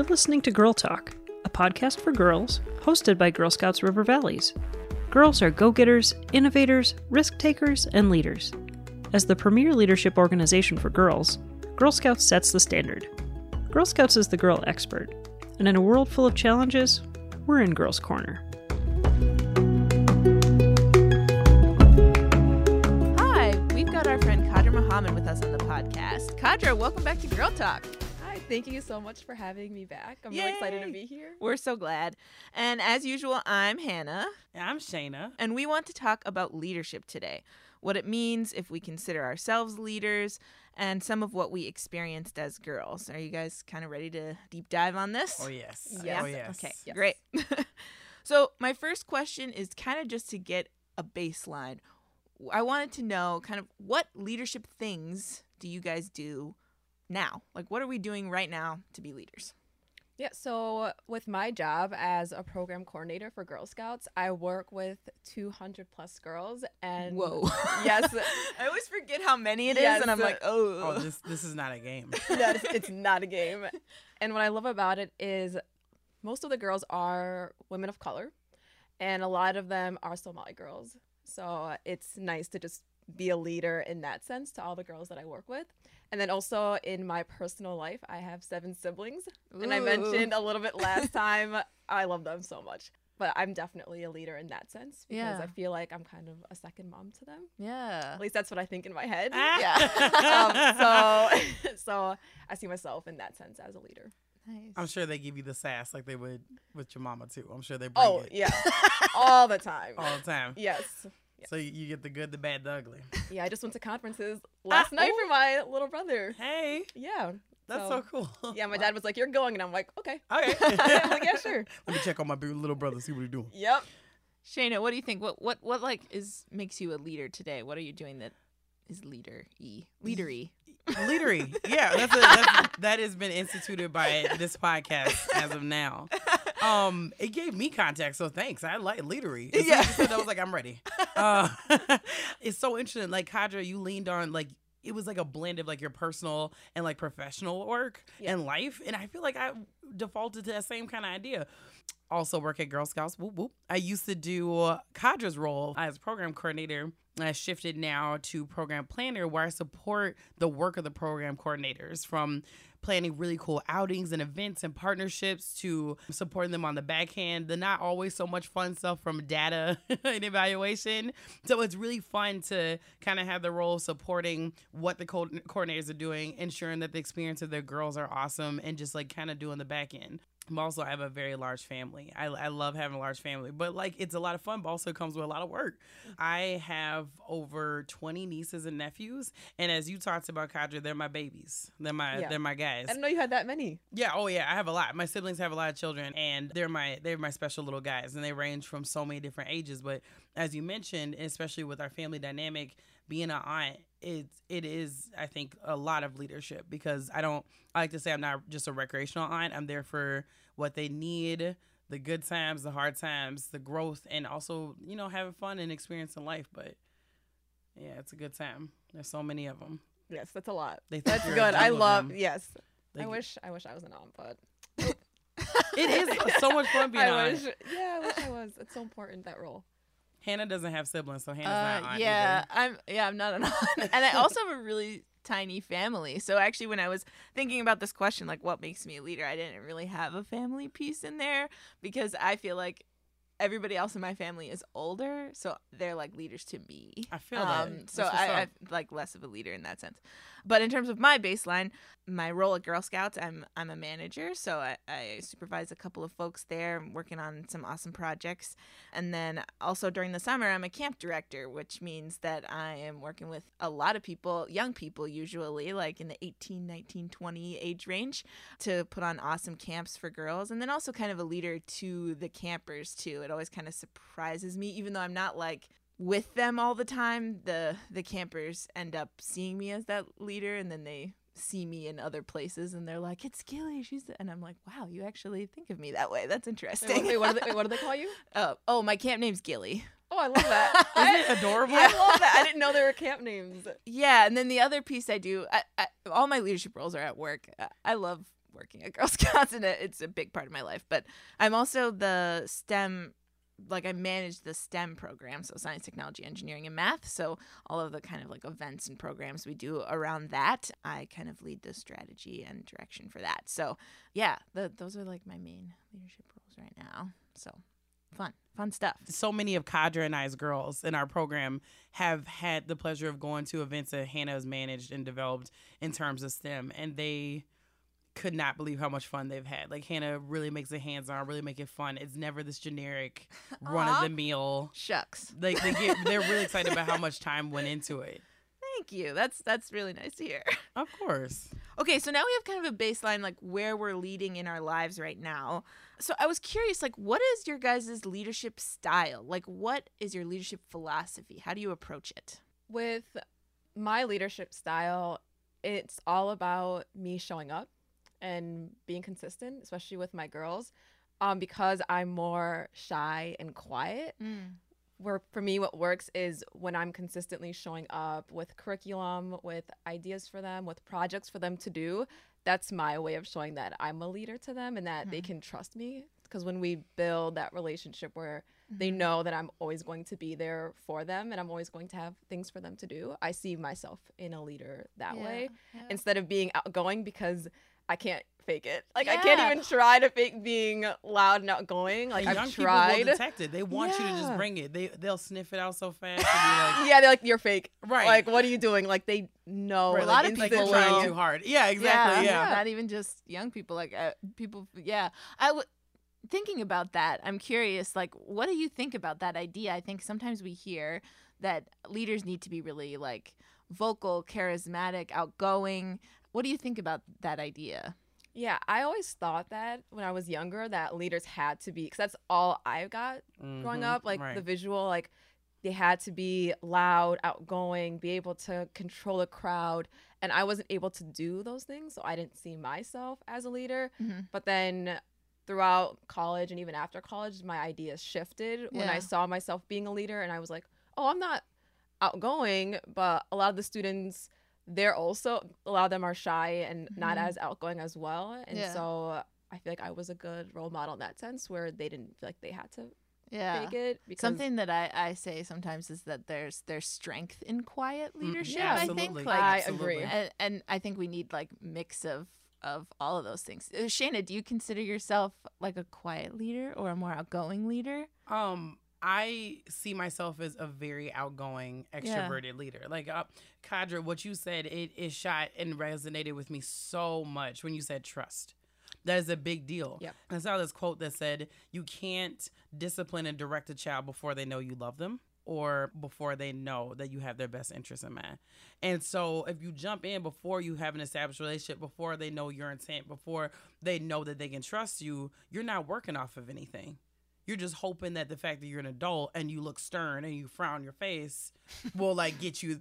You're listening to Girl Talk, a podcast for girls hosted by Girl Scouts River Valleys. Girls are go-getters, innovators, risk-takers, and leaders. As the premier leadership organization for girls, Girl Scouts sets the standard. Girl Scouts is the girl expert, and in a world full of challenges, we're in Girls' Corner. Hi, we've got our friend Khadra Mohamed with us on the podcast. Khadra, welcome back to Girl Talk. Thank you so much for having me back. I'm really excited to be here. We're so glad. And as usual, I'm Hannah. And I'm Shayna. And we want to talk about leadership today, what it means if we consider ourselves leaders, and some of what we experienced as girls. Are you guys kind of ready to deep dive on this? Oh, yes. Yeah. Oh, yes. Okay, yes. Great. So my first question is kind of just to get a baseline. I wanted to know kind of what leadership things do you guys do now? Like, what are we doing right now to be leaders? Yeah, so with my job as a program coordinator for Girl Scouts, I work with 200 plus girls. And whoa. Yes. I always forget how many it is. Yes. And I'm like, this is not a game. Yes, it's not a game. And what I love about it is most of the girls are women of color, and a lot of them are Somali girls. So it's nice to just be a leader in that sense to all the girls that I work with. And then also in my personal life, I have 7 siblings. Ooh. And I mentioned a little bit last time, I love them so much. But I'm definitely a leader in that sense because I feel like I'm kind of a second mom to them. Yeah. At least that's what I think in my head. Yeah. So I see myself in that sense as a leader. Nice. I'm sure they give you the sass like they would with your mama too. I'm sure they bring it. Oh, yeah. All the time. All the time. Yes. Yeah. So you get the good, the bad, the ugly. Yeah, I just went to conferences last night for my little brother. Hey. Yeah. That's so cool. Yeah, my dad was like, "You're going," and I'm like, "Okay." Okay. I'm like, "Yeah, sure." Let me check on my little brother, see what he's doing. Yep. Shayna, what do you think? What like makes you a leader today? What are you doing that is leader-y? Leadery. Yeah, that has been instituted by this podcast as of now. It gave me context, so thanks. I like leadery. Yeah. I was like, I'm ready. It's so interesting. Like, Khadra, you leaned on, like, it was like a blend of like your personal and like professional work and life. And I feel like I defaulted to that same kind of idea. Also work at Girl Scouts. Whoop, whoop. I used to do Khadra's role as program coordinator. I shifted now to program planner, where I support the work of the program coordinators, from planning really cool outings and events and partnerships to supporting them on the backhand, the not always so much fun stuff, from data and evaluation. So it's really fun to kind of have the role of supporting what the coordinators are doing, ensuring that the experience of their girls are awesome, and just like kind of doing the back end. Also, I have a very large family. I love having a large family, but like it's a lot of fun, but also comes with a lot of work. I have over 20 nieces and nephews, and as you talked about, Khadra, they're my babies. They're my guys. I didn't know you had that many. Yeah. Oh yeah. I have a lot. My siblings have a lot of children, and they're my special little guys, and they range from so many different ages. But as you mentioned, especially with our family dynamic, being an aunt, it is, I think, a lot of leadership, because I like to say I'm not just a recreational aunt. I'm there for what they need, the good times, the hard times, the growth, and also, you know, having fun and experiencing life. But yeah, it's a good time. There's so many of them. Yes, that's a lot. That's good. I love. Yes. I wish I was an aunt, but it is so much fun being an aunt. I wish I was. It's so important, that role. Hannah doesn't have siblings, so Hannah's not an aunt. Yeah, either. I'm not an aunt. And I also have a really tiny family. So actually, when I was thinking about this question, like what makes me a leader, I didn't really have a family piece in there, because I feel like everybody else in my family is older, so they're like leaders to me. I feel that. So I'm like less of a leader in that sense. But in terms of my baseline, my role at Girl Scouts, I'm a manager, so I supervise a couple of folks there. I'm working on some awesome projects. And then also during the summer, I'm a camp director, which means that I am working with a lot of people, young people usually, like in the 18, 19, 20 age range, to put on awesome camps for girls. And then also kind of a leader to the campers too. It always kind of surprises me, even though I'm not like with them all the time, the campers end up seeing me as that leader, and then they see me in other places and they're like, "It's Gilly, and I'm like, "Wow, you actually think of me that way. That's interesting." Wait, what do they call you? Oh, my camp name's Gilly. Oh, I love that. Isn't it adorable? Yeah, I love that. I didn't know there were camp names. Yeah, and then the other piece I do, all my leadership roles are at work. I love working at Girl Scouts, and it's a big part of my life. But I'm also the STEM, like I manage the STEM program, so science, technology, engineering, and math. So all of the kind of like events and programs we do around that, I kind of lead the strategy and direction for that. So yeah, those are like my main leadership roles right now. So fun stuff. So many of Khadra and I's girls in our program have had the pleasure of going to events that Hannah has managed and developed in terms of STEM, and they could not believe how much fun they've had. Like, Hannah really makes it hands-on, really make it fun. It's never this generic run-of-the-mill. Shucks. Like, they're really excited about how much time went into it. Thank you. That's really nice to hear. Of course. Okay, so now we have kind of a baseline, like, where we're leading in our lives right now. So I was curious, like, what is your guys' leadership style? Like, what is your leadership philosophy? How do you approach it? With my leadership style, it's all about me showing up and being consistent, especially with my girls, because I'm more shy and quiet. Where for me, what works is when I'm consistently showing up with curriculum, with ideas for them, with projects for them to do. That's my way of showing that I'm a leader to them and that they can trust me, because when we build that relationship where they know that I'm always going to be there for them and I'm always going to have things for them to do, I see myself in a leader that way, instead of being outgoing, because I can't fake it. Like, I can't even try to fake being loud and outgoing. Like, and I've tried. Young people will detect it. They want you to just bring it. They'll sniff it out so fast. And be like, they're like, you're fake. Right. Like, what are you doing? Like, they know. Right. A lot of people are trying too hard. Yeah, exactly. Yeah. Not even just young people. Like, people. Yeah. Thinking about that, I'm curious, like, what do you think about that idea? I think sometimes we hear that leaders need to be really, like, vocal, charismatic, outgoing. What do you think about that idea? Yeah, I always thought that when I was younger that leaders had to be, because that's all I got growing up, like the visual, like they had to be loud, outgoing, be able to control a crowd. And I wasn't able to do those things, so I didn't see myself as a leader. But then throughout college and even after college, my ideas shifted when I saw myself being a leader, and I was like, oh, I'm not outgoing, but a lot of the students, they're also, a lot of them are shy and not as outgoing as well. And so I feel like I was a good role model in that sense, where they didn't feel like they had to fake it. Because something that I say sometimes is that there's strength in quiet leadership. I think. Like, I agree. And I think we need, like, mix of all of those things. Shayna, do you consider yourself, like, a quiet leader or a more outgoing leader? I see myself as a very outgoing, extroverted leader. Like, Khadra, what you said, it shot and resonated with me so much when you said trust. That is a big deal. Yep. I saw this quote that said, you can't discipline and direct a child before they know you love them, or before they know that you have their best interest in mind. And so if you jump in before you have an established relationship, before they know your intent, before they know that they can trust you, you're not working off of anything. You're just hoping that the fact that you're an adult and you look stern and you frown your face will, like, get you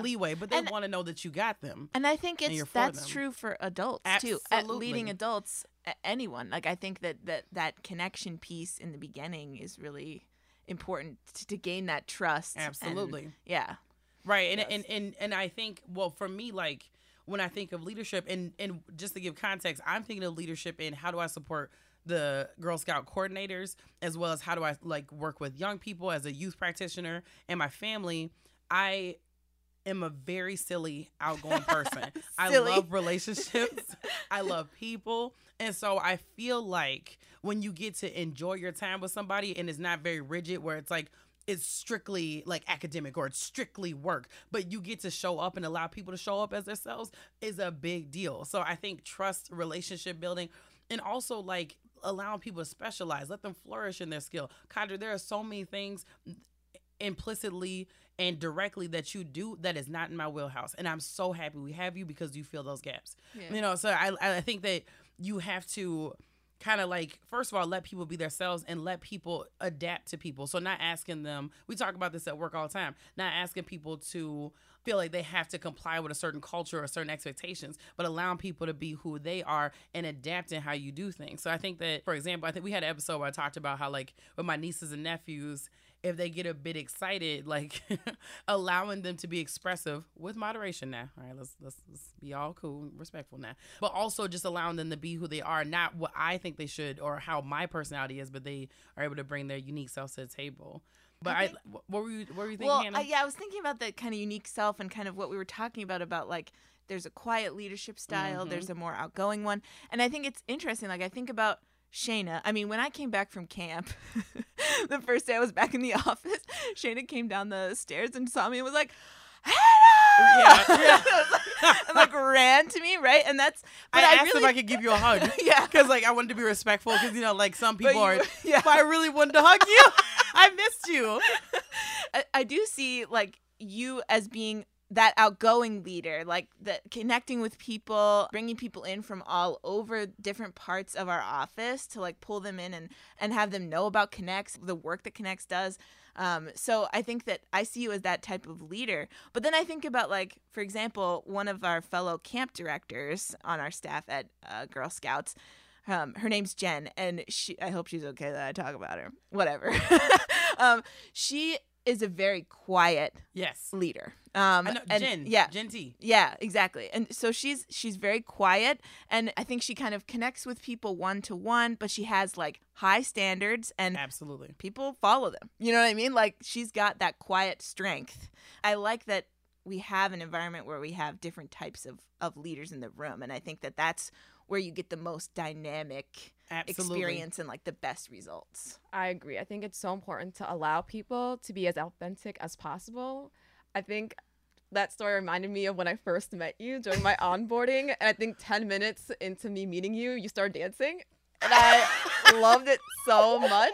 leeway. But they want to know that you got them. And I think that's true for adults, too. Leading adults, anyone. Like, I think that connection piece in the beginning is really important to gain that trust. Absolutely. And, right. And, and I think, well, for me, like, when I think of leadership, and just to give context, I'm thinking of leadership in how do I support the Girl Scout coordinators, as well as how do I, like, work with young people as a youth practitioner and my family. I am a very silly, outgoing person. I love relationships. I love people. And so I feel like when you get to enjoy your time with somebody and it's not very rigid, where it's like, it's strictly, like, academic or it's strictly work, but you get to show up and allow people to show up as themselves, is a big deal. So I think trust, relationship building, and also, like, allowing people to specialize, let them flourish in their skill. Khadra, there are so many things implicitly and directly that you do that is not in my wheelhouse, and I'm so happy we have you because you fill those gaps. You know, so I think that you have to kind of, like, first of all, let people be themselves and let people adapt to people. So not asking them, we talk about this at work all the time, not asking people to feel like they have to comply with a certain culture or certain expectations, but allowing people to be who they are and adapting how you do things. So I think that, for example, I think we had an episode where I talked about how, like, with my nieces and nephews, if they get a bit excited, like allowing them to be expressive with moderation now. All right, let's be all cool and respectful now. But also just allowing them to be who they are, not what I think they should or how my personality is, but they are able to bring their unique selves to the table. But I think, what were you thinking, Hannah? Yeah, I was thinking about that kind of unique self and kind of what we were talking about like there's a quiet leadership style, mm-hmm. there's a more outgoing one. And I think it's interesting. Like I think about Shayna. I mean, when I came back from camp, the first day I was back in the office, Shayna came down the stairs and saw me and was like, "Hannah!" Yeah. and ran to me, right? And that's. But I asked if I could give you a hug. Yeah. Because like I wanted to be respectful because some people are. Yeah. If I really wanted to hug you, I missed you. I do see like you as being that outgoing leader, like that connecting with people, bringing people in from all over different parts of our office to like pull them in and have them know about Connects, the work that Connects does. So I think that I see you as that type of leader. But then I think about like, for example, one of our fellow camp directors on our staff at Girl Scouts. Her name's Jen, and I hope she's okay that I talk about her. Whatever. She is a very quiet leader. I know, Jen. Yeah. Jen T. Yeah, exactly. And so she's very quiet, and I think she kind of connects with people one-to-one, but she has like high standards and absolutely people follow them. You know what I mean? Like she's got that quiet strength. I like that we have an environment where we have different types of leaders in the room, and I think that that's where you get the most dynamic absolutely. Experience and like the best results. I agree. I think it's so important to allow people to be as authentic as possible. I think that story reminded me of when I first met you during my onboarding. And I think 10 minutes into me meeting you, you started dancing. And I loved it so much.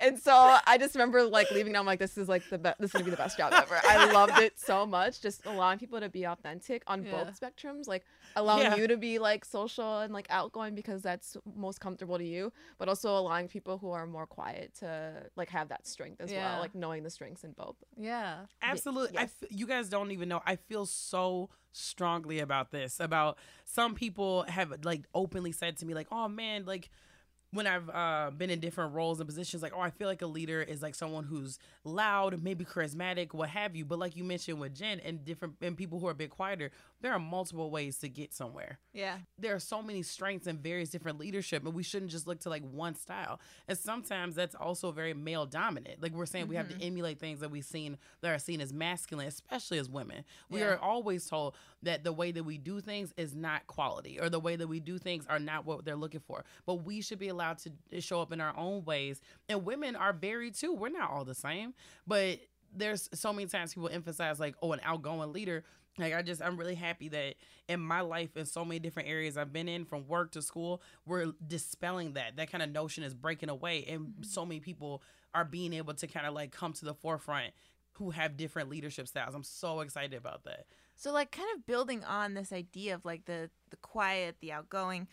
And so I just remember like leaving now, I'm like, this is going to be the best job ever. I loved it so much. Just allowing people to be authentic on both spectrums, like allowing you to be like social and like outgoing because that's most comfortable to you, but also allowing people who are more quiet to like have that strength as well, like knowing the strengths in both. Yeah, absolutely. Yes. You guys don't even know. I feel so strongly about this, about some people have like openly said to me like, oh man, like, when I've been in different roles and positions, like, oh, I feel like a leader is like someone who's loud, maybe charismatic, what have you. But like you mentioned with Jen and people who are a bit quieter, there are multiple ways to get somewhere. Yeah. There are so many strengths in various different leadership, and we shouldn't just look to like one style. And sometimes that's also very male dominant. Like we're saying, we have to emulate things that that are seen as masculine, especially as women. We are always told that the way that we do things is not quality, or the way that we do things are not what they're looking for. But we should be allowed to show up in our own ways, and women are varied too. We're not all the same, but there's so many times people emphasize like, oh, an outgoing leader. Like I'm really happy that in my life, in so many different areas I've been in, from work to school, we're dispelling that kind of notion is breaking away, and so many people are being able to kind of like come to the forefront who have different leadership styles. I'm so excited about that. So like kind of building on this idea of like the quiet, the outgoing,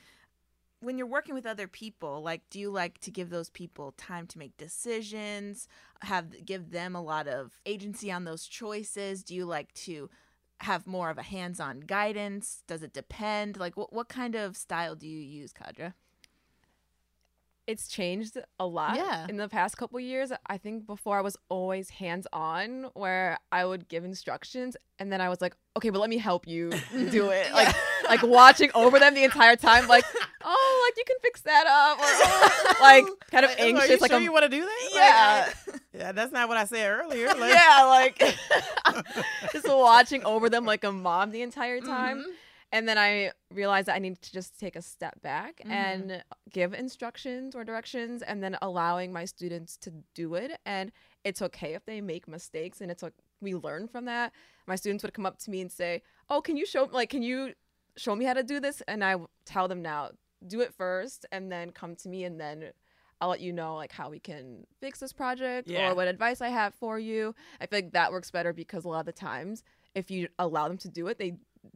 when you're working with other people, like, do you like to give those people time to make decisions, give them a lot of agency on those choices? Do you like to have more of a hands-on guidance? Does it depend? Like, what kind of style do you use, Khadra? It's changed a lot in the past couple of years. I think before I was always hands-on, where I would give instructions and then I was like, okay, but let me help you do it. Like watching over them the entire time, like, oh, like you can fix that up, or like kind of anxious. Are you sure you want to do that? Yeah. Like, yeah, that's not what I said earlier. Like. Yeah, like just watching over them like a mom the entire time. Mm-hmm. And then I realized that I need to just take a step back and give instructions or directions, and then allowing my students to do it. And it's okay if they make mistakes, and it's like we learn from that. My students would come up to me and say, "Oh, can you show me how to do this?" And I tell them, now, do it first, and then come to me, and then I'll let you know like how we can fix this project or what advice I have for you. I feel like that works better, because a lot of the times if you allow them to do it, they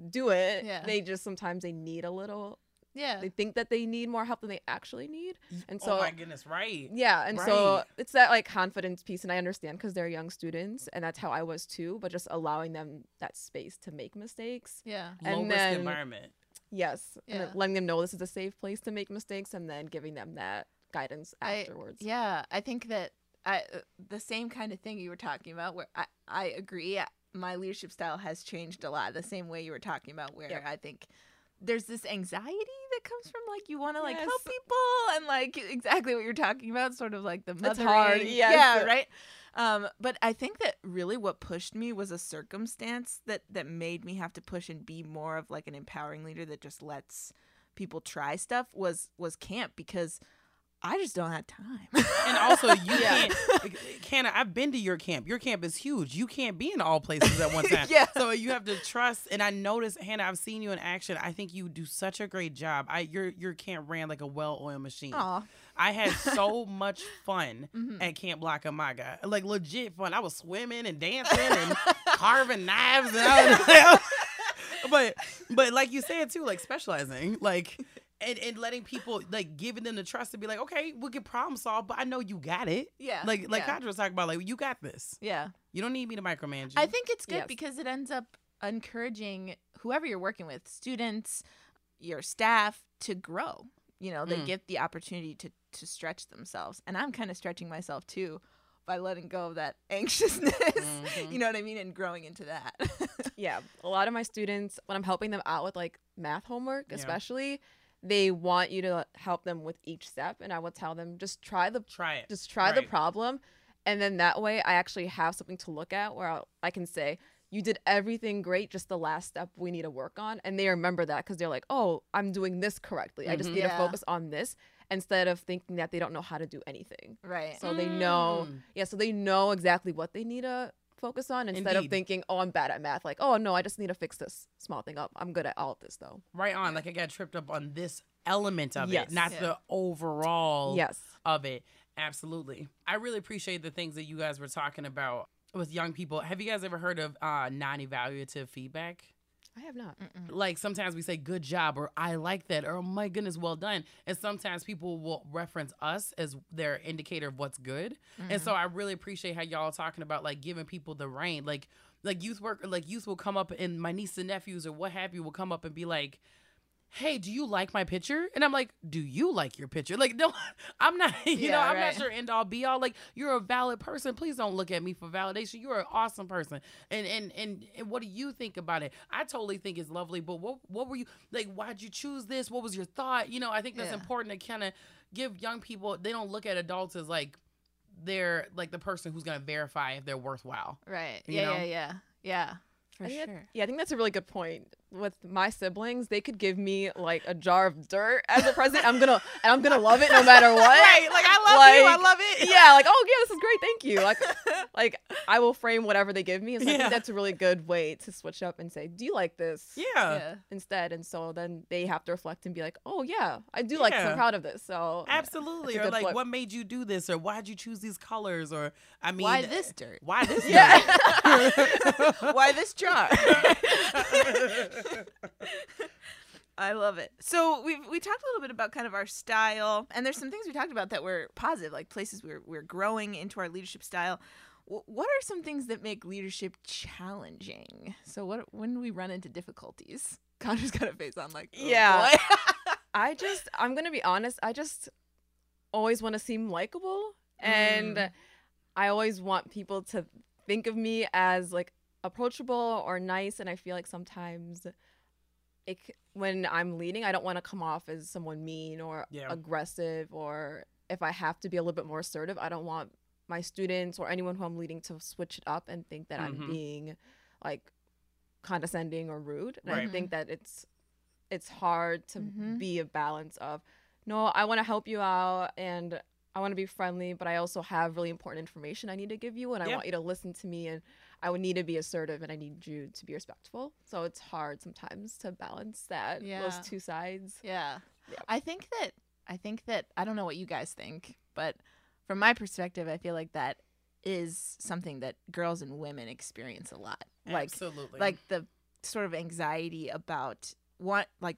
do it. Yeah. They just sometimes they need a little. Yeah. They think that they need more help than they actually need. And so, oh my goodness, right. Yeah. And so it's that like confidence piece. And I understand, because they're young students, and that's how I was too, but just allowing them that space to make mistakes. Yeah. And low risk environment. Yes. Yeah. And letting them know this is a safe place to make mistakes, and then giving them that guidance afterwards. I think that the same kind of thing you were talking about, where I agree. My leadership style has changed a lot, the same way you were talking about, where I think there's this anxiety that comes from, like, you want to, like, help people and, like, exactly what you're talking about, sort of like the mothering. That's hard. Yes. Yeah, right? But I think that really what pushed me was a circumstance that made me have to push and be more of, like, an empowering leader that just lets people try stuff was camp, because I just don't have time. And also, you can't, Hannah, I've been to your camp. Your camp is huge. You can't be in all places at one time. So you have to trust. And I noticed, Hannah, I've seen you in action. I think you do such a great job. Your camp ran like a well-oiled machine. Aww. I had so much fun at Camp Blackamaga. Like, legit fun. I was swimming and dancing and carving knives. And but like you said, too, like specializing. Like... And letting people, like, giving them the trust to be like, okay, we'll get problem solved, but I know you got it. Yeah. Like Khadra was talking about, like, you got this. Yeah. You don't need me to micromanage you. I think it's good because it ends up encouraging whoever you're working with, students, your staff, to grow. You know, they get the opportunity to stretch themselves. And I'm kind of stretching myself, too, by letting go of that anxiousness, you know what I mean, and growing into that. A lot of my students, when I'm helping them out with, like, math homework especially, they want you to help them with each step, and I will tell them, just try the problem, and then that way I actually have something to look at where I can say, you did everything great, just the last step we need to work on. And they remember that, because they're like, oh, I'm doing this correctly. I just need to focus on this, instead of thinking that they don't know how to do anything. Right. So they know, so they know exactly what they need to focus on, instead of thinking, oh, I'm bad at math, like, oh no, I just need to fix this small thing up, I'm good at all of this though. Right on. Like, I got tripped up on this element of it, not the overall of it. Absolutely. I really appreciate the things that you guys were talking about with young people. Have you guys ever heard of non-evaluative feedback? I have not. Like, sometimes we say good job, or I like that, or oh my goodness, well done. And sometimes people will reference us as their indicator of what's good. And so I really appreciate how y'all are talking about, like, giving people the reign. Like youth work, like youth will come up, and my nieces and nephews or what have you will come up and be like, hey, do you like my picture? And I'm like, do you like your picture? Like, no, I'm not, not your end all be all. Like, you're a valid person. Please don't look at me for validation. You're an awesome person. And what do you think about it? I totally think it's lovely, but what were you, like, why'd you choose this? What was your thought? You know, I think that's important to kind of give young people, they don't look at adults as, like, they're, like, the person who's going to verify if they're worthwhile. Right. Yeah. For sure. I think that's a really good point. With my siblings, they could give me, like, a jar of dirt as a present. I'm gonna love it no matter what. Right? Like, I love you. I love it. Yeah. Like, oh yeah, this is great. Thank you. Like I will frame whatever they give me. And so I think that's a really good way to switch up and say, do you like this? Yeah. Instead, and so then they have to reflect and be like, oh yeah, I do like this. I'm proud of this. So absolutely. Or like, what made you do this? Or why'd you choose these colors? Or I mean, why this dirt? Why this? dirt? Why this jar? I love it. So we talked a little bit about kind of our style, and there's some things we talked about that were positive, like places we're growing into our leadership style. What are some things that make leadership challenging? So when do we run into difficulties? Connor's got a face on like, oh, yeah. I'm gonna be honest. I just always want to seem likable, and I always want people to think of me as like approachable or nice, and I feel like sometimes when I'm leading, I don't want to come off as someone mean or aggressive, or if I have to be a little bit more assertive, I don't want my students or anyone who I'm leading to switch it up and think that I'm being like condescending or rude. And I think that it's hard to be a balance of, no, I want to help you out and I want to be friendly, but I also have really important information I need to give you, and I want you to listen to me, and I would need to be assertive, and I need you to be respectful. So it's hard sometimes to balance that those two sides. Yeah. I think that I don't know what you guys think, but from my perspective, I feel like that is something that girls and women experience a lot. Absolutely. Like the sort of anxiety about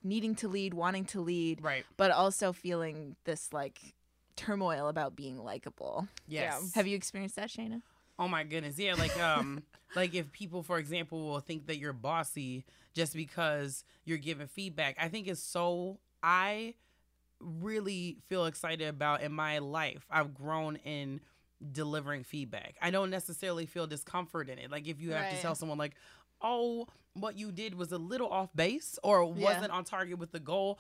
needing to lead, wanting to lead, right, but also feeling this like turmoil about being likable. Yes. Yeah. Have you experienced that, Shayna? Oh my goodness. Yeah, like like if people, for example, will think that you're bossy just because you're giving feedback. I really feel excited about in my life. I've grown in delivering feedback. I don't necessarily feel discomfort in it. Like if you have to tell someone like, oh, what you did was a little off base or wasn't on target with the goal.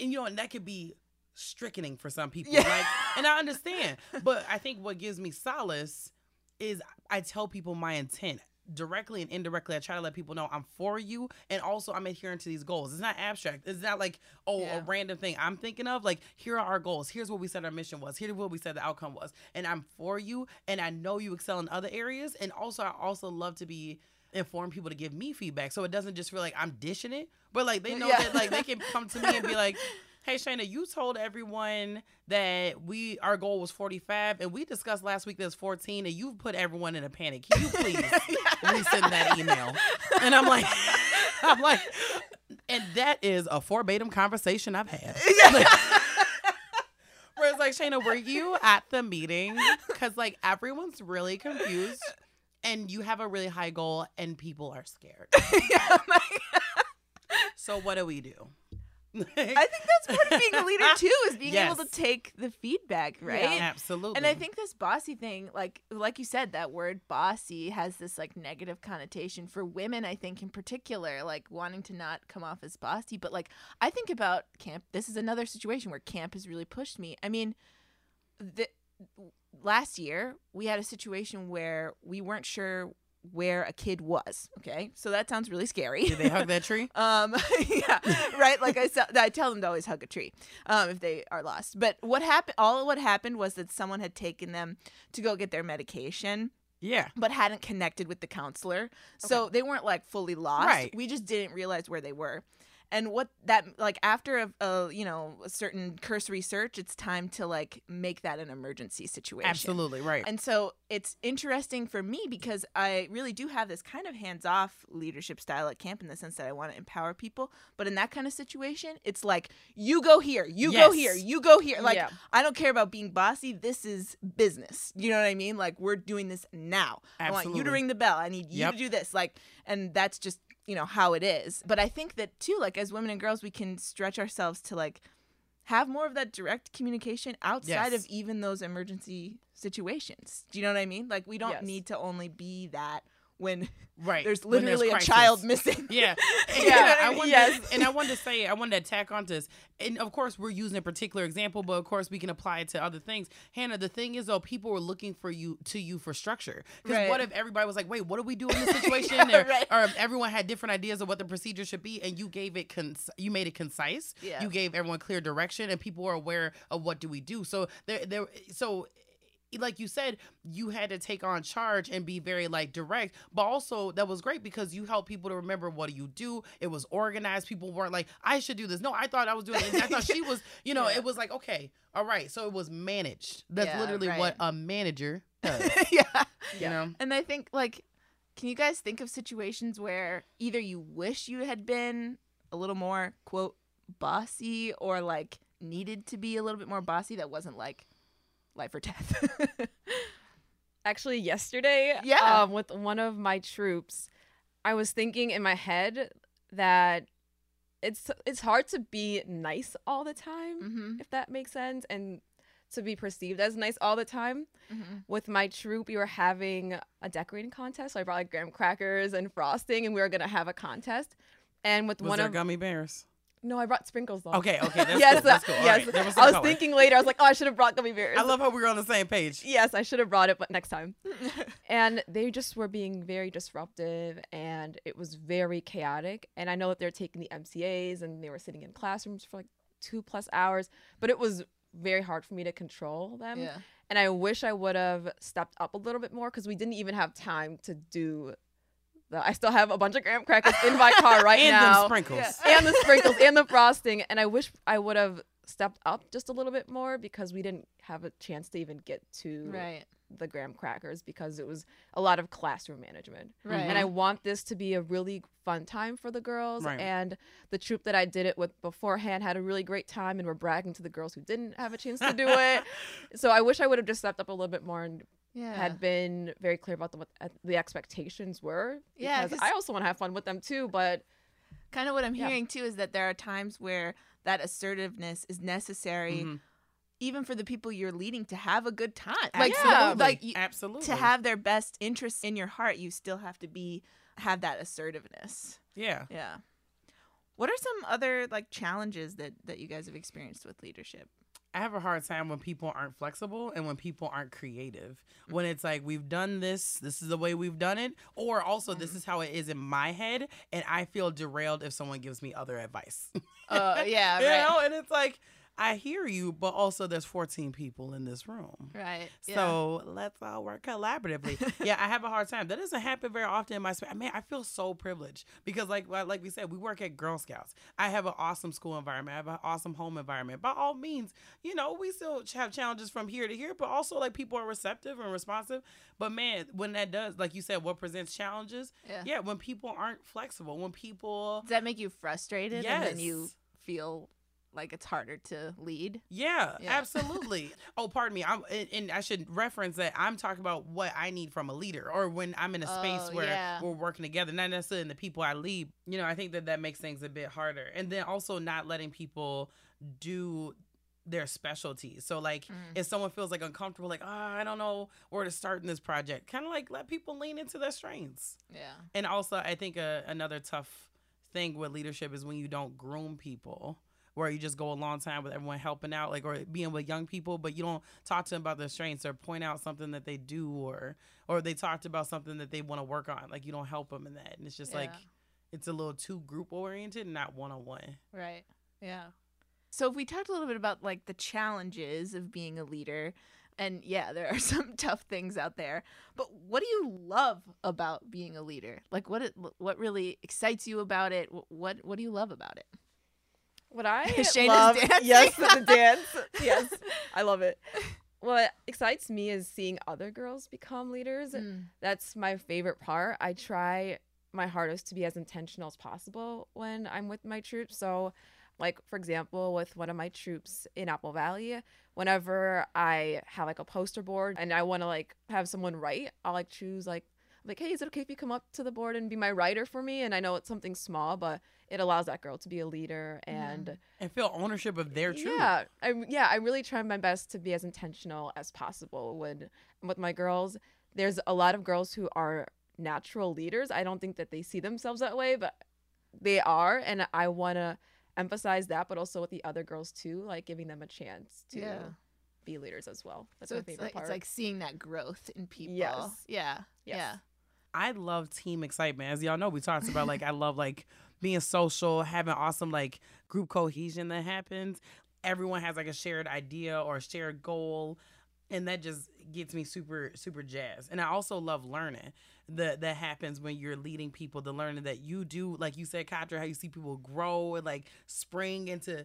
And, you know, and that could be sickening for some people. Yeah. Like, and I understand. But I think what gives me solace is I tell people my intent. Directly and indirectly, I try to let people know I'm for you, and also I'm adhering to these goals. It's not abstract. It's not like, oh, a random thing I'm thinking of. Like, here are our goals. Here's what we said our mission was. Here's what we said the outcome was. And I'm for you, and I know you excel in other areas. And also, I also love to be inform people to give me feedback, so it doesn't just feel like I'm dishing it, but like they know that like they can come to me and be like, hey, Shayna, you told everyone that our goal was 45, and we discussed last week that's 14, and you put everyone in a panic. Can you please resend that email? And I'm like, and that is a verbatim conversation I've had. Where it's like, Shayna, were you at the meeting? Because like everyone's really confused, and you have a really high goal, and people are scared. So what do we do? I think that's part of being a leader too, is being able to take the feedback, right? Yeah, absolutely. And I think this bossy thing, like you said, that word bossy has this like negative connotation for women, I think in particular, like wanting to not come off as bossy. But like I think about camp. This is another situation where camp has really pushed me. I mean, last year we had a situation where we weren't sure where a kid was. Okay, so that sounds really scary. Did they hug that tree? Yeah, right. Like I tell them to always hug a tree if they are lost. But what happened was that someone had taken them to go get their medication. Yeah, but hadn't connected with the counselor, so they weren't like fully lost. Right. We just didn't realize where they were. And what that, like, after a certain cursory search, it's time to like make that an emergency situation. Absolutely, right. And so it's interesting for me because I really do have this kind of hands-off leadership style at camp in the sense that I want to empower people. But in that kind of situation, it's like, you go here, you go here, you go here. Like, I don't care about being bossy. This is business. You know what I mean? Like, we're doing this now. Absolutely. I want you to ring the bell. I need you to do this. Like, and that's just, you know, how it is. But I think that too, like as women and girls, we can stretch ourselves to like have more of that direct communication outside of even those emergency situations. Do you know what I mean? Like we don't need to only be that when there's literally a child missing. Yeah. I wanted to tack onto this. And of course we're using a particular example, but of course we can apply it to other things. Hannah, the thing is though, people were looking to you for structure. Because what if everybody was like, wait, what do we do in this situation? Or if everyone had different ideas of what the procedure should be and you gave it, you made it concise. Yeah. You gave everyone clear direction and people were aware of what do we do. So like you said, you had to take on charge and be very like direct, but also that was great because you helped people to remember what do you do. It was organized. People weren't like, I should do this. No, I thought I was doing it. I thought she was, you know, it was like, okay, all right. So it was managed. That's literally what a manager does. You know? And I think like, can you guys think of situations where either you wish you had been a little more quote bossy or like needed to be a little bit more bossy that wasn't like life or death? Actually, yesterday, with one of my troops, I was thinking in my head that it's hard to be nice all the time, if that makes sense, and to be perceived as nice all the time. With my troop, we were having a decorating contest, so I brought like graham crackers and frosting, and we were gonna have a contest. And with one of gummy bears. No, I brought sprinkles though. Okay. That's cool. That's cool. Right. I was thinking later. I was like, oh, I should have brought gummy bears. I love how we were on the same page. Yes, I should have brought it, but next time. And they just were being very disruptive, and it was very chaotic. And I know that they're taking the MCAs, and they were sitting in classrooms for like 2+ hours, but it was very hard for me to control them. Yeah. And I wish I would have stepped up a little bit more because we didn't even have time to do. I still have a bunch of graham crackers in my car right now. And the sprinkles and the frosting. And I wish I would have stepped up just a little bit more because we didn't have a chance to even get to the graham crackers because it was a lot of classroom management. And I want this to be a really fun time for the girls. And the troop that I did it with beforehand had a really great time and were bragging to the girls who didn't have a chance to do it. So I wish I would have just stepped up a little bit more and had been very clear about what the expectations were. Because I also want to have fun with them too, but kind of what I'm hearing too is that there are times where that assertiveness is necessary even for the people you're leading to have a good time. Like, absolutely. Absolutely. To have their best interests in your heart, you still have to have that assertiveness. Yeah. Yeah. What are some other challenges that you guys have experienced with leadership? I have a hard time when people aren't flexible and when people aren't creative. When it's like, we've done this, this is the way we've done it, or also this is how it is in my head, and I feel derailed if someone gives me other advice. Yeah, right. You know, and it's like, I hear you, but also there's 14 people in this room. Right. So let's all work collaboratively. Yeah, I have a hard time. That doesn't happen very often in my space. Man, I feel so privileged because like we said, we work at Girl Scouts. I have an awesome school environment. I have an awesome home environment. By all means, you know, we still have challenges from here to here, but also people are receptive and responsive. But man, when that does, like you said, what presents challenges? Yeah. Yeah, when people aren't flexible, when people... Does that make you frustrated? Yes. And then you feel... like it's harder to lead. Yeah. Absolutely. Oh, pardon me. And I should reference that I'm talking about what I need from a leader, or when I'm in a space where we're working together, not necessarily in the people I lead. You know, I think that makes things a bit harder. And then also not letting people do their specialties. So if someone feels uncomfortable, I don't know where to start in this project, kind of let people lean into their strengths. Yeah. And also I think another tough thing with leadership is when you don't groom people, where you just go a long time with everyone helping out, or being with young people, but you don't talk to them about their strengths or point out something that they do, or they talked about something that they want to work on. You don't help them in that. And it's just it's a little too group oriented and not one-on-one. Right. Yeah. So if we talked a little bit about the challenges of being a leader, and yeah, there are some tough things out there, but what do you love about being a leader? What really excites you about it? What do you love about it? What I love, dancing. Yes, the dance. Yes, I love it. What excites me is seeing other girls become leaders. Mm. That's my favorite part. I try my hardest to be as intentional as possible when I'm with my troops. So, for example, with one of my troops in Apple Valley, whenever I have a poster board and I want to have someone write, I'll choose hey, is it okay if you come up to the board and be my writer for me? And I know it's something small, but it allows that girl to be a leader and feel ownership of their truth. Yeah, I really try my best to be as intentional as possible when I'm with my girls. There's a lot of girls who are natural leaders. I don't think that they see themselves that way, but they are, and I want to emphasize that, but also with the other girls too, giving them a chance to be leaders as well. That's my favorite part. It's seeing that growth in people. Yes. Yeah. Yes. Yeah. I love team excitement. As y'all know, we talked about I love being social, having awesome group cohesion that happens. Everyone has a shared idea or a shared goal, and that just gets me super, super jazzed. And I also love learning that happens when you're leading people, the learning that you do, like you said, Khadra, how you see people grow and spring into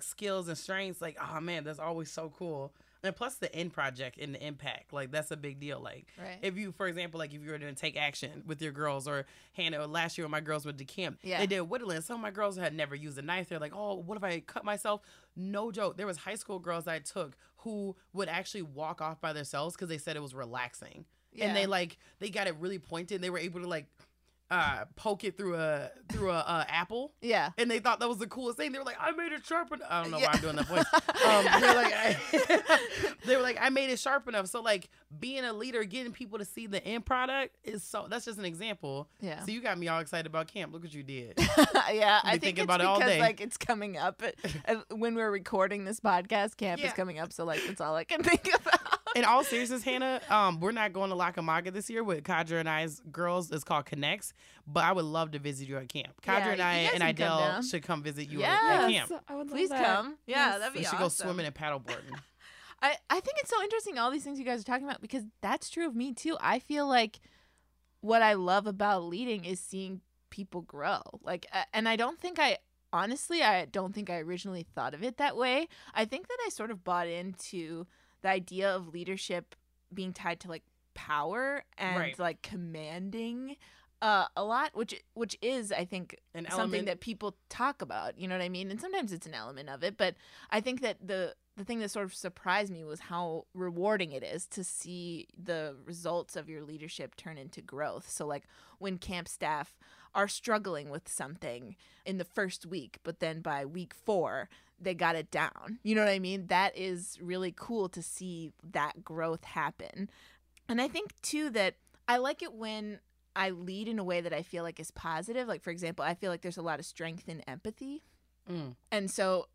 skills and strengths. Oh man, that's always so cool. And plus the end project and the impact, that's a big deal. Right. If you, for example, if you were going to take action with your girls, or Hannah, or last year when my girls went to camp, they did whittling. Some of my girls had never used a knife. They're like, oh, what if I cut myself? No joke. There was high school girls I took who would actually walk off by themselves because they said it was relaxing. Yeah. And they got it really pointed. They were able to poke it through a apple. Yeah. And they thought that was the coolest thing. They were like, I made it sharp enough. I don't know why I'm doing that voice. They were like, I made it sharp enough. So being a leader, getting people to see the end product that's just an example. Yeah. So you got me all excited about camp. Look what you did. Yeah. I think it's about because it all day. It's coming up when we're recording this podcast. Camp is coming up. So it's all I can think about. In all seriousness, Hannah, we're not going to Lacamaga this year with Khadra and I's girls. It's called Connects, but I would love to visit you at camp. Khadra and I and Idel should come visit you at camp. I would love come. Yeah, that'd be awesome. We should go swimming and paddleboarding. I think it's so interesting, all these things you guys are talking about, because that's true of me, too. I feel what I love about leading is seeing people grow. And I don't think I originally thought of it that way. I think that I sort of bought into the idea of leadership being tied to power and commanding a lot, which is, I think, something that people talk about. You know what I mean? And sometimes it's an element of it, but I think that the the thing that sort of surprised me was how rewarding it is to see the results of your leadership turn into growth. So like when camp staff are struggling with something in the first week, but then by week 4, they got it down. You know what I mean? That is really cool to see that growth happen. And I think too that I like it when I lead in a way that I feel like is positive. Like, for example, I feel like there's a lot of strength in empathy. Mm. And so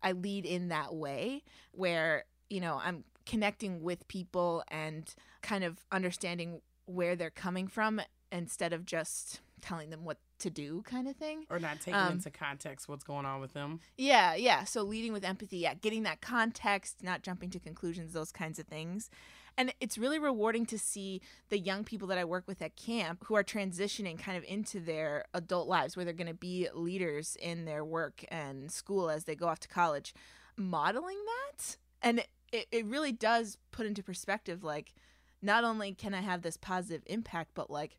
I lead in that way where, you know, I'm connecting with people and kind of understanding where they're coming from instead of just telling them what to do kind of thing. Or not taking into context what's going on with them. Yeah, yeah. So leading with empathy, yeah, getting that context, not jumping to conclusions, those kinds of things. And it's really rewarding to see the young people that I work with at camp who are transitioning kind of into their adult lives where they're going to be leaders in their work and school as they go off to college, modeling that. And it really does put into perspective, like, not only can I have this positive impact, but like,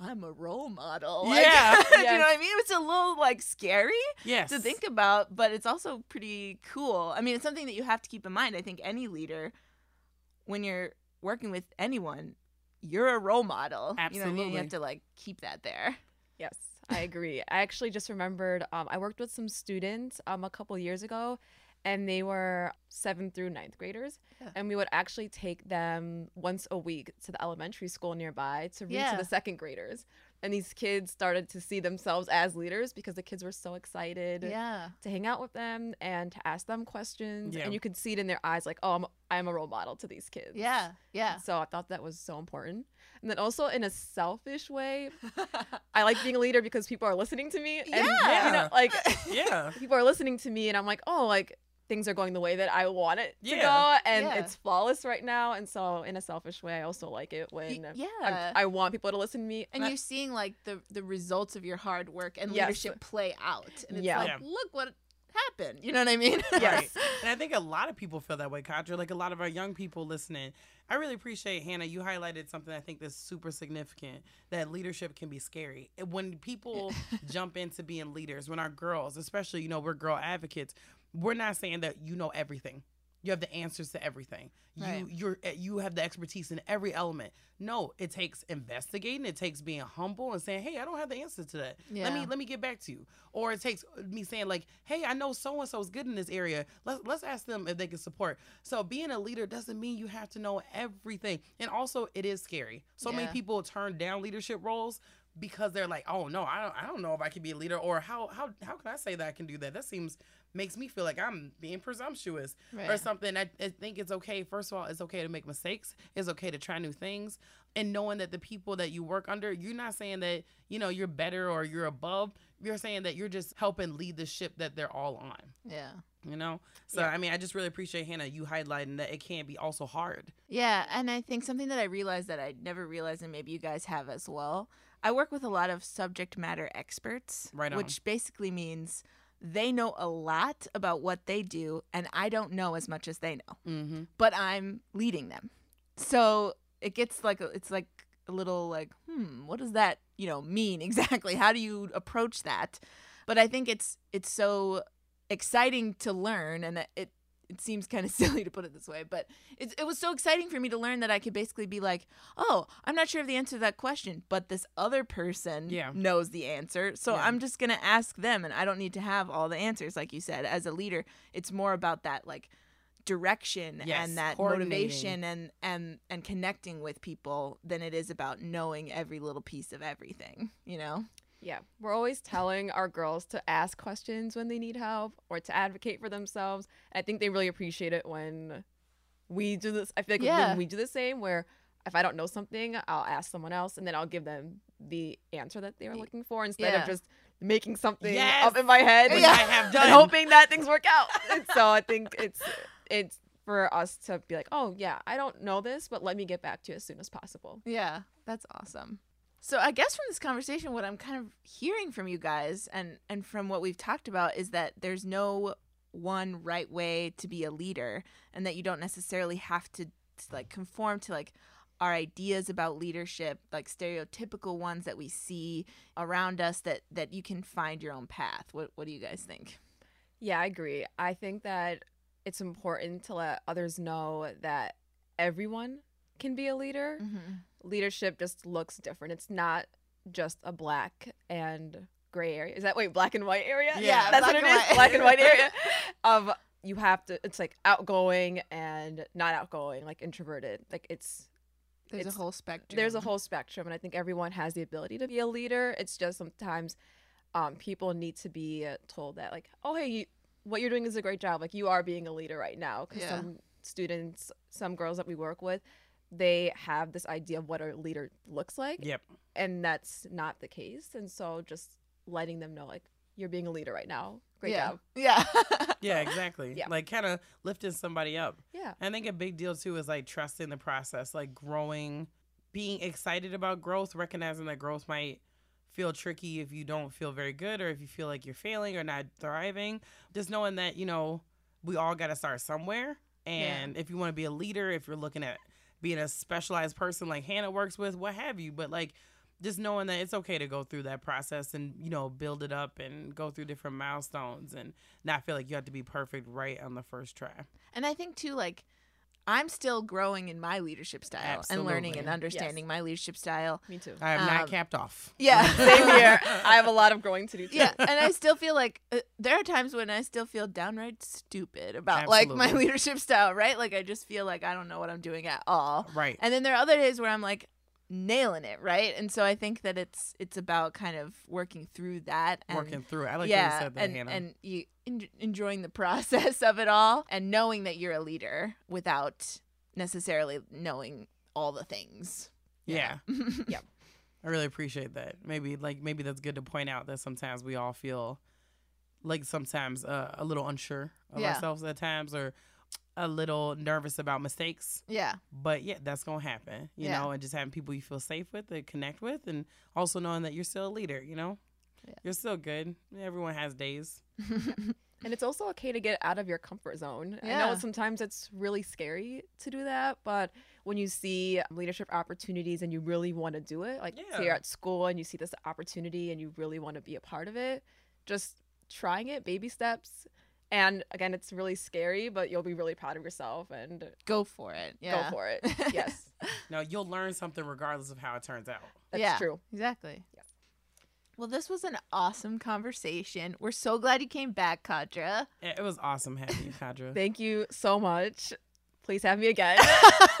I'm a role model. Yeah. Like, yes. You know what I mean? It's a little like scary to think about, but it's also pretty cool. I mean, it's something that you have to keep in mind. I think any leader, when you're working with anyone, you're a role model. Absolutely. You know what I mean? You have to like keep that there. Yes, I agree. I actually just remembered I worked with some students a couple years ago, and they were 7th through 9th graders. Yeah. And we would actually take them once a week to the elementary school nearby to read to the 2nd graders. And these kids started to see themselves as leaders because the kids were so excited to hang out with them and to ask them questions. Yeah. And you could see it in their eyes like, oh, I'm a role model to these kids. Yeah, yeah. So I thought that was so important. And then also in a selfish way, I like being a leader because people are listening to me. And, you know, like, people are listening to me and I'm like, oh, like, things are going the way that I want it to go, and it's flawless right now. And so in a selfish way, I also like it when I want people to listen to me. And you're seeing like the results of your hard work and leadership play out. And it's like, look what happened. You know what I mean? Yes. And I think a lot of people feel that way, Khadra. Like a lot of our young people listening. I really appreciate, Hannah, you highlighted something I think that's super significant, that leadership can be scary. When people jump into being leaders, when our girls, especially, you know, we're girl advocates, we're not saying that you know everything. You have the answers to everything. Right. You have the expertise in every element. No, it takes investigating. It takes being humble and saying, hey, I don't have the answer to that. Yeah. Let me get back to you. Or it takes me saying like, hey, I know so-and-so is good in this area. Let's ask them if they can support. So being a leader doesn't mean you have to know everything. And also it is scary. So many people turn down leadership roles because they're like, oh no, I don't know if I can be a leader, or how can I say that I can do that? That makes me feel like I'm being presumptuous or something. I think it's okay. First of all, it's okay to make mistakes. It's okay to try new things. And knowing that the people that you work under, you're not saying that, you know, you're better or you're above. You're saying that you're just helping lead the ship that they're all on. Yeah. You know? So, I mean, I just really appreciate, Hannah, you highlighting that it can be also hard. Yeah. And I think something that I realized that I never realized, and maybe you guys have as well, I work with a lot of subject matter experts, which basically means they know a lot about what they do, and I don't know as much as they know, but I'm leading them. So it gets like it's like a little like, what does that, you know, mean exactly? How do you approach that? But I think it's so exciting to learn, and it seems kind of silly to put it this way, but it was so exciting for me to learn that I could basically be like, oh, I'm not sure of the answer to that question, but this other person knows the answer. So I'm just going to ask them, and I don't need to have all the answers. Like you said, as a leader, it's more about that like direction and that motivation and connecting with people than it is about knowing every little piece of everything, you know? Yeah, we're always telling our girls to ask questions when they need help or to advocate for themselves. I think they really appreciate it when we do this. I feel like when we do the same, where if I don't know something, I'll ask someone else and then I'll give them the answer that they were looking for instead of just making something up in my head and I have done, and hoping that things work out. And so I think it's for us to be like, oh, yeah, I don't know this, but let me get back to you as soon as possible. Yeah, that's awesome. So I guess from this conversation, what I'm kind of hearing from you guys and from what we've talked about is that there's no one right way to be a leader, and that you don't necessarily have to like conform to like our ideas about leadership, like stereotypical ones that we see around us, that you can find your own path. What do you guys think? Yeah, I agree. I think that it's important to let others know that everyone can be a leader. Mm-hmm. Leadership just looks different. It's not just a black and gray area. Is that black and white area? Yeah, that's what it is. Black and white area of you have to. It's like outgoing and not outgoing, like introverted. Like there's a whole spectrum. There's a whole spectrum, and I think everyone has the ability to be a leader. It's just sometimes people need to be told that, like, oh, hey, what you're doing is a great job. Like, you are being a leader right now. Because some students, some girls that we work with, they have this idea of what a leader looks like. Yep. And that's not the case. And so just letting them know, like, you're being a leader right now. Great job. Yeah. Yeah, exactly. Yeah. Like, kind of lifting somebody up. Yeah. I think a big deal, too, is, like, trusting the process, like, growing, being excited about growth, recognizing that growth might feel tricky if you don't feel very good or if you feel like you're failing or not thriving. Just knowing that, you know, we all got to start somewhere. And if you want to be a leader, if you're looking at being a specialized person like Hannah works with, what have you. But, like, just knowing that it's okay to go through that process and, you know, build it up and go through different milestones and not feel like you have to be perfect right on the first try. And I think, too, like, I'm still growing in my leadership style and learning and understanding my leadership style. Me too. I am not capped off. Yeah, same here. I have a lot of growing to do too. Yeah, and I still feel like there are times when I still feel downright stupid about like my leadership style, right? Like I just feel like I don't know what I'm doing at all. Right. And then there are other days where I'm like nailing it, right? And so I think that it's about kind of working through that. And working through it. I like what you said that, Hannah. And you enjoying the process of it all and knowing that you're a leader without necessarily knowing all the things. Yeah. I really appreciate that. Maybe that's good to point out that sometimes we all feel like a little unsure of ourselves at times or a little nervous about mistakes. Yeah. But that's going to happen, you know, and just having people you feel safe with and connect with and also knowing that you're still a leader, you know. Yeah. You're still good. Everyone has days. And it's also okay to get out of your comfort zone. Yeah. I know sometimes it's really scary to do that, but when you see leadership opportunities and you really want to do it, like say you're at school and you see this opportunity and you really want to be a part of it, just trying it, baby steps. And again, it's really scary, but you'll be really proud of yourself and go for it. Yeah. Go for it. Yes. No, you'll learn something regardless of how it turns out. That's true. Exactly. Yeah. Well, this was an awesome conversation. We're so glad you came back, Khadra. It was awesome having you, Khadra. Thank you so much. Please have me again.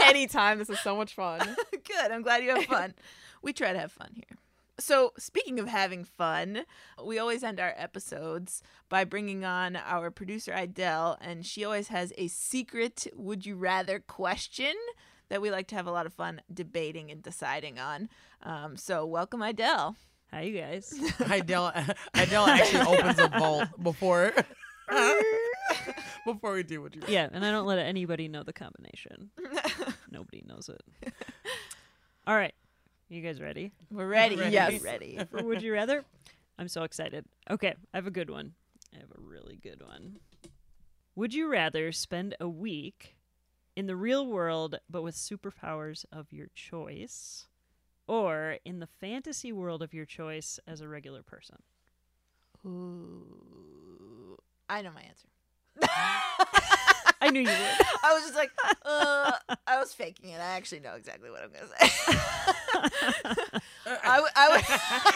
Anytime. This is so much fun. Good. I'm glad you have fun. We try to have fun here. So speaking of having fun, we always end our episodes by bringing on our producer, Idel, and she always has a secret would you rather question that we like to have a lot of fun debating and deciding on. So welcome, Idel. Hi, you guys. Idel actually opens a vault before we do what you want. Yeah, and I don't let anybody know the combination. Nobody knows it. All right. You guys ready? We're ready. Yes. Ready. Would you rather? I'm so excited. Okay, I have a good one. I have a really good one. Would you rather spend a week in the real world but with superpowers of your choice, or in the fantasy world of your choice as a regular person? Ooh, I know my answer. I knew you would. I was just like, I was faking it. I actually know exactly what I'm going to say.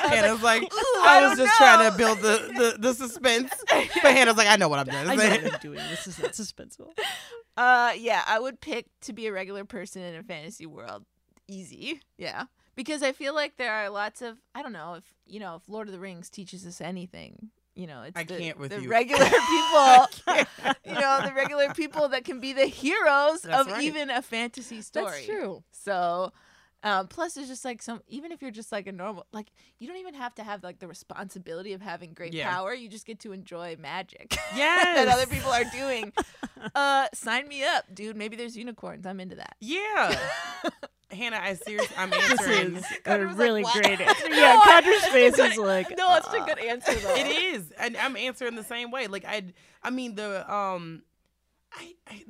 Hannah's like, I was just trying to build the suspense. But Hannah's like, I know what I'm doing. I know what I'm doing. This is not suspenseful. I would pick to be a regular person in a fantasy world. Easy. Yeah. Because I feel like there are lots of, I don't know, if Lord of the Rings teaches us anything, you know, it's regular people, you know, the regular people that can be the heroes even a fantasy story. That's true. So, plus it's just like even if you're just like a normal, like you don't even have to have like the responsibility of having great power. You just get to enjoy magic that other people are doing. Sign me up, dude. Maybe there's unicorns. I'm into that. Yeah. Hannah, I'm answering. This is a really great answer. Yeah, Khadra's face is like, no, it's a good answer though. It is, and I'm answering the same way. Like the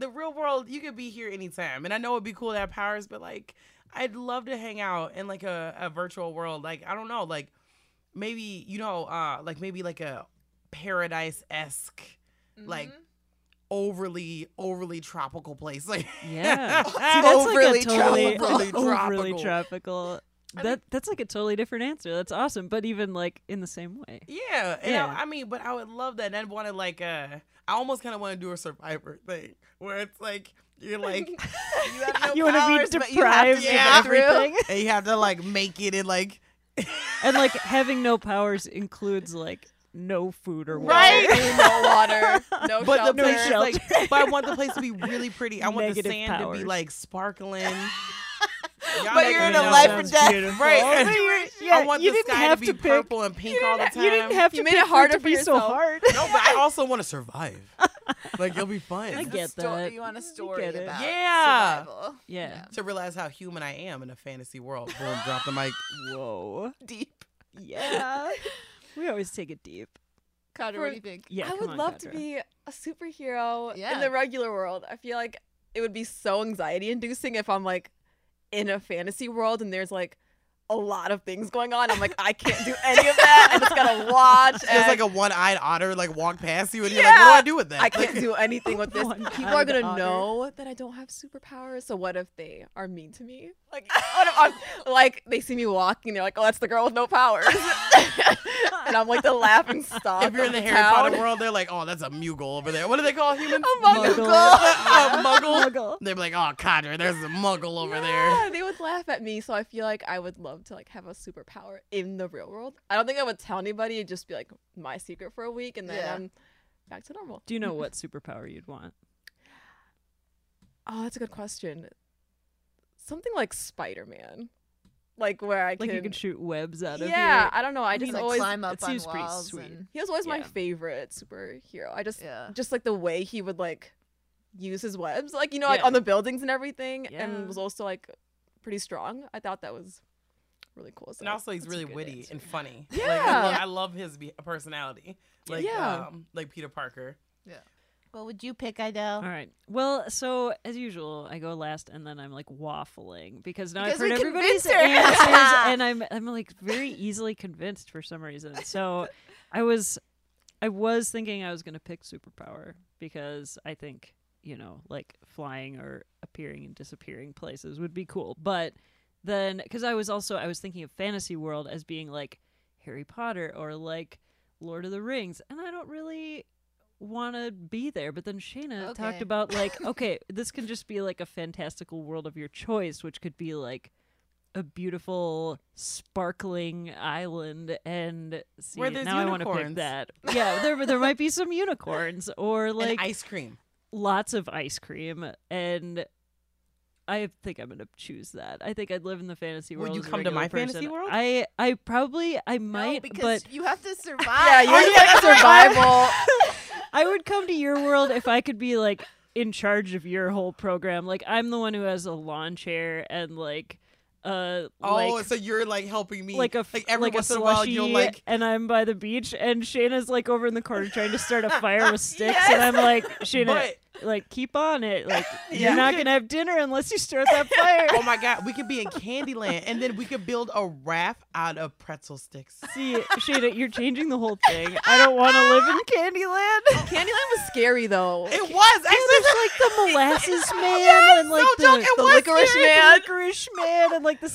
real world, you could be here anytime, and I know it'd be cool to have powers, but like, I'd love to hang out in like a virtual world. Like I don't know, like maybe like a Paradise-esque like overly tropical place. Like, yeah. See, that's overly, like, tropical. That's like a totally different answer. That's awesome, but even like in the same way. Yeah. And I mean, but I would love that. And I'd want to, like, I almost kind of want to do a Survivor thing where it's like, you're like, you have no, you want to be deprived of everything. And you have to, like, make it, and like, and like having no powers includes like no food or water. Right? No water. No but shelter. Shelter. Like, but I want the place to be really pretty. I want the sand to be like sparkling. But you're in a life or death. Beautiful. Right. I want the sky to be purple and pink all the time. You didn't have to make it harder for yourself. So hard. No, but I also want to survive. Like, it'll be fun. I get that. You want a story about survival. Yeah. To realize how human I am in a fantasy world. Boom, drop the mic. Whoa. Deep. Yeah. We always take it deep. Khadra, what do you think? Yeah, I would love to be a superhero in the regular world. I feel like it would be so anxiety-inducing if I'm like, in a fantasy world and there's like a lot of things going on. I'm like, I can't do any of that. I just gotta watch. There's like a one-eyed otter like walk past you and you're like, what do I do with that? I can't do anything with this. People are gonna know that I don't have superpowers. So what if they are mean to me? Like, what if I'm like, they see me walking, they're like, oh, that's the girl with no powers. And I'm like the laughing stock. If you're in the Harry Potter world, they're like, oh, that's a Muggle over there. What do they call humans? A Muggle. A Muggle. They'd be like, oh, Khadra, there's a Muggle over there. Yeah, they would laugh at me. So I feel like I would love to like have a superpower in the real world. I don't think I would tell anybody. It'd just be like my secret for a week, and then I'm back to normal. Do you know what superpower you'd want? Oh, that's a good question. Something like Spider-Man. Like where I like can... you can shoot webs out of you. I don't know. I just like always climb up on walls. Sweet. And... he was always my favorite superhero. I just like the way he would like use his webs, like, you know, like on the buildings and everything, and was also like pretty strong. I thought that was really cool. So, and also he's really witty and funny. Yeah, like, I love his personality. Like, like Peter Parker. Yeah. What would you pick, Idel? All right. Well, so as usual, I go last, and then I'm like waffling because now I've heard everybody's answers, and I'm like very easily convinced for some reason. So I was thinking I was gonna pick superpower because I think, you know, like flying or appearing and disappearing places would be cool. But then because I was thinking of fantasy world as being like Harry Potter or like Lord of the Rings, and I don't really want to be there. But then Shayna talked about like, okay, this can just be like a fantastical world of your choice, which could be like a beautiful sparkling island, and see, where there's now unicorns. I want to pick that. Yeah, there might be some unicorns or like and ice cream, lots of ice cream, and I think I'm gonna choose that. I think I'd live in the fantasy world. Would you come to my fantasy world? I probably might, no, because you have to survive. Yeah, you're like survival. I would come to your world if I could be like in charge of your whole program. Like, I'm the one who has a lawn chair and like so you're like helping me like every once in a while you'll like, and I'm by the beach and Shayna's like over in the corner trying to start a fire with sticks and I'm like, Shayna, like keep on it, like you're not gonna have dinner unless you start that fire. Oh my god, we could be in Candyland and then we could build a raft out of pretzel sticks. See, Shayna, you're changing the whole thing. I don't want to live in Candyland. Candyland was scary though. It was. I said like the molasses man and like the licorice man, and like the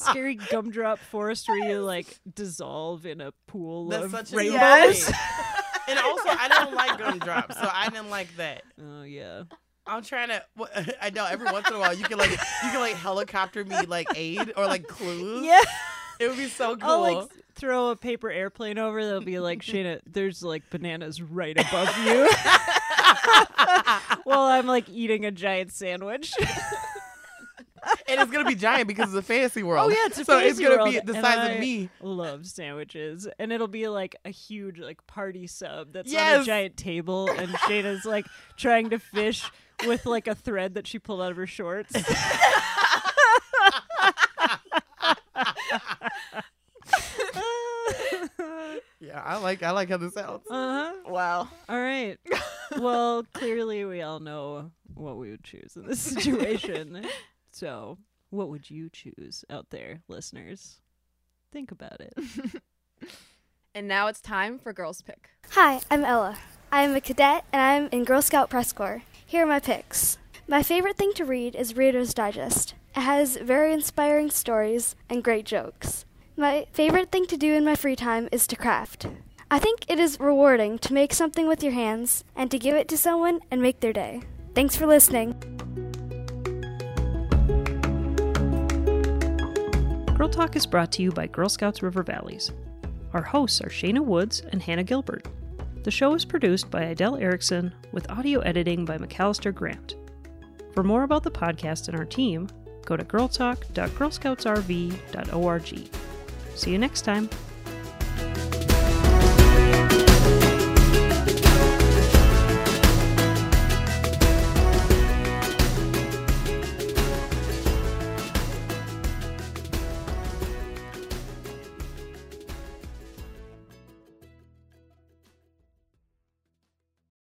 scary gumdrop forest where you like dissolve in a pool of rainbows. And also, I don't like gumdrops, so I didn't like that. Oh yeah. I'm trying to. Well, I know every once in a while you can like helicopter me like aid or like clues. Yeah. It would be so cool. I'll like throw a paper airplane over. They'll be like, Shayna, there's like bananas right above you. While I'm like eating a giant sandwich. And it's gonna be giant because it's a fantasy world. Oh yeah, it's a fantasy world. So it's gonna be the size of me. Love sandwiches, and it'll be like a huge like party sub that's on a giant table, and Shayna's like trying to fish with like a thread that she pulled out of her shorts. Yeah, I like how this sounds. Wow. All right. Well, clearly we all know what we would choose in this situation. So, what would you choose out there, listeners? Think about it. And now it's time for Girls Pick. Hi, I'm Ella. I am a cadet and I am in Girl Scout Press Corps. Here are my picks. My favorite thing to read is Reader's Digest. It has very inspiring stories and great jokes. My favorite thing to do in my free time is to craft. I think it is rewarding to make something with your hands and to give it to someone and make their day. Thanks for listening. Girl Talk is brought to you by Girl Scouts River Valleys. Our hosts are Shayna Woods and Hannah Gilbert. The show is produced by Adele Erickson with audio editing by McAllister Grant. For more about the podcast and our team, go to girltalk.girlscoutsrv.org. See you next time.